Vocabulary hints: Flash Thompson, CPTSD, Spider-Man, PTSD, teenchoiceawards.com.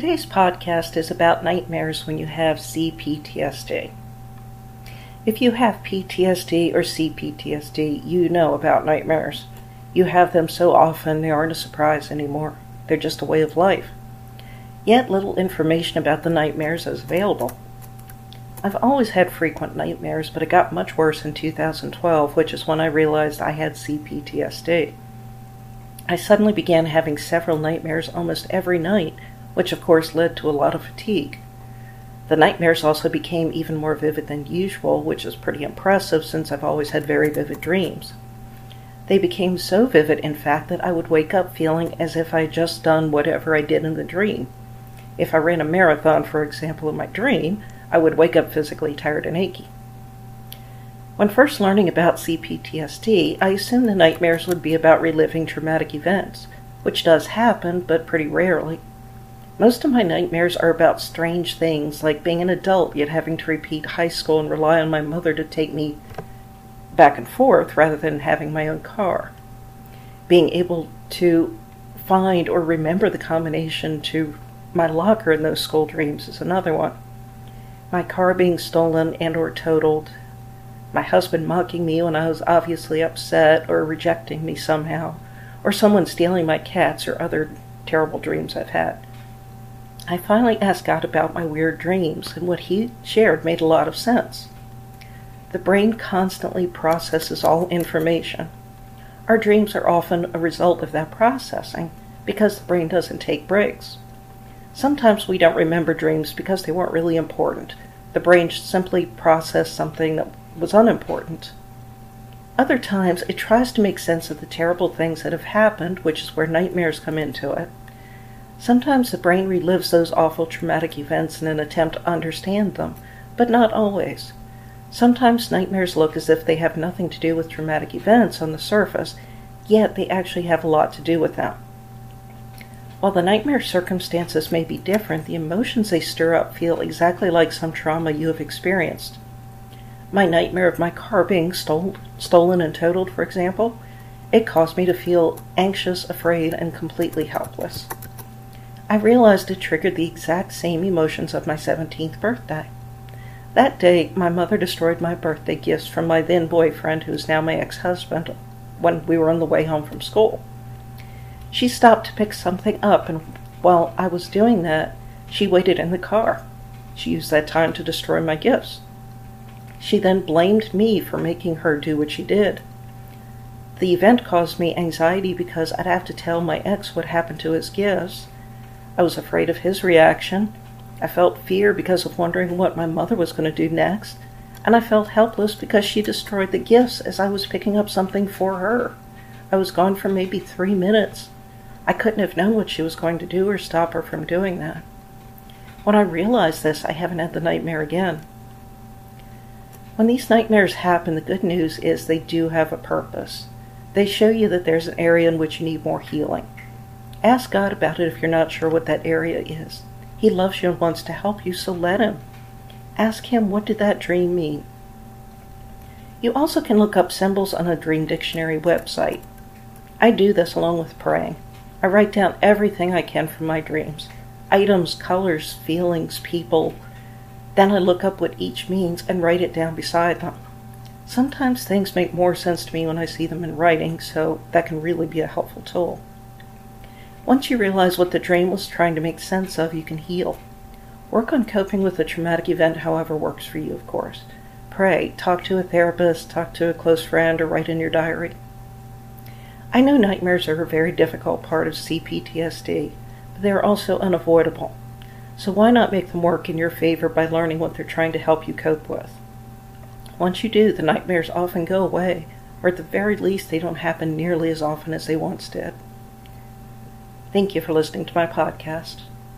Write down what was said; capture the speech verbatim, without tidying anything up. Today's podcast is about nightmares when you have C P T S D. If you have P T S D or C P T S D, you know about nightmares. You have them so often they aren't a surprise anymore. They're just a way of life. Yet little information about the nightmares is available. I've always had frequent nightmares, but it got much worse in two thousand twelve, which is when I realized I had C P T S D. I suddenly began having several nightmares almost every night, which of course led to a lot of fatigue. The nightmares also became even more vivid than usual, which is pretty impressive since I've always had very vivid dreams. They became so vivid, in fact, that I would wake up feeling as if I had just done whatever I did in the dream. If I ran a marathon, for example, in my dream, I would wake up physically tired and achy. When first learning about C P T S D, I assumed the nightmares would be about reliving traumatic events, which does happen, but pretty rarely. Most of my nightmares are about strange things, like being an adult yet having to repeat high school and rely on my mother to take me back and forth rather than having my own car. Being able to find or remember the combination to my locker in those school dreams is another one. My car being stolen and or totaled. My husband mocking me when I was obviously upset or rejecting me somehow. Or someone stealing my cats or other terrible dreams I've had. I finally asked God about my weird dreams, and what he shared made a lot of sense. The brain constantly processes all information. Our dreams are often a result of that processing because the brain doesn't take breaks. Sometimes we don't remember dreams because they weren't really important. The brain simply processed something that was unimportant. Other times it tries to make sense of the terrible things that have happened, which is where nightmares come into it. Sometimes the brain relives those awful traumatic events in an attempt to understand them, but not always. Sometimes nightmares look as if they have nothing to do with traumatic events on the surface, yet they actually have a lot to do with them. While the nightmare circumstances may be different, the emotions they stir up feel exactly like some trauma you have experienced. My nightmare of my car being stole, stolen and totaled, for example, it caused me to feel anxious, afraid, and completely helpless. I realized it triggered the exact same emotions of my seventeenth birthday. That day, my mother destroyed my birthday gifts from my then-boyfriend, who is now my ex-husband, when we were on the way home from school. She stopped to pick something up, and while I was doing that, she waited in the car. She used that time to destroy my gifts. She then blamed me for making her do what she did. The event caused me anxiety because I'd have to tell my ex what happened to his gifts. I was afraid of his reaction, I felt fear because of wondering what my mother was going to do next, and I felt helpless because she destroyed the gifts as I was picking up something for her. I was gone for maybe three minutes. I couldn't have known what she was going to do or stop her from doing that. When I realized this, I haven't had the nightmare again. When these nightmares happen, the good news is they do have a purpose. They show you that there's an area in which you need more healing. Ask God about it if you're not sure what that area is. He loves you and wants to help you, so let him. Ask him, what did that dream mean? You also can look up symbols on a dream dictionary website. I do this along with praying. I write down everything I can from my dreams. Items, colors, feelings, people. Then I look up what each means and write it down beside them. Sometimes things make more sense to me when I see them in writing, so that can really be a helpful tool. Once you realize what the dream was trying to make sense of, you can heal. Work on coping with a traumatic event however works for you, of course. Pray, talk to a therapist, talk to a close friend, or write in your diary. I know nightmares are a very difficult part of C P T S D, but they are also unavoidable. So why not make them work in your favor by learning what they're trying to help you cope with? Once you do, the nightmares often go away, or at the very least they don't happen nearly as often as they once did. Thank you for listening to my podcast.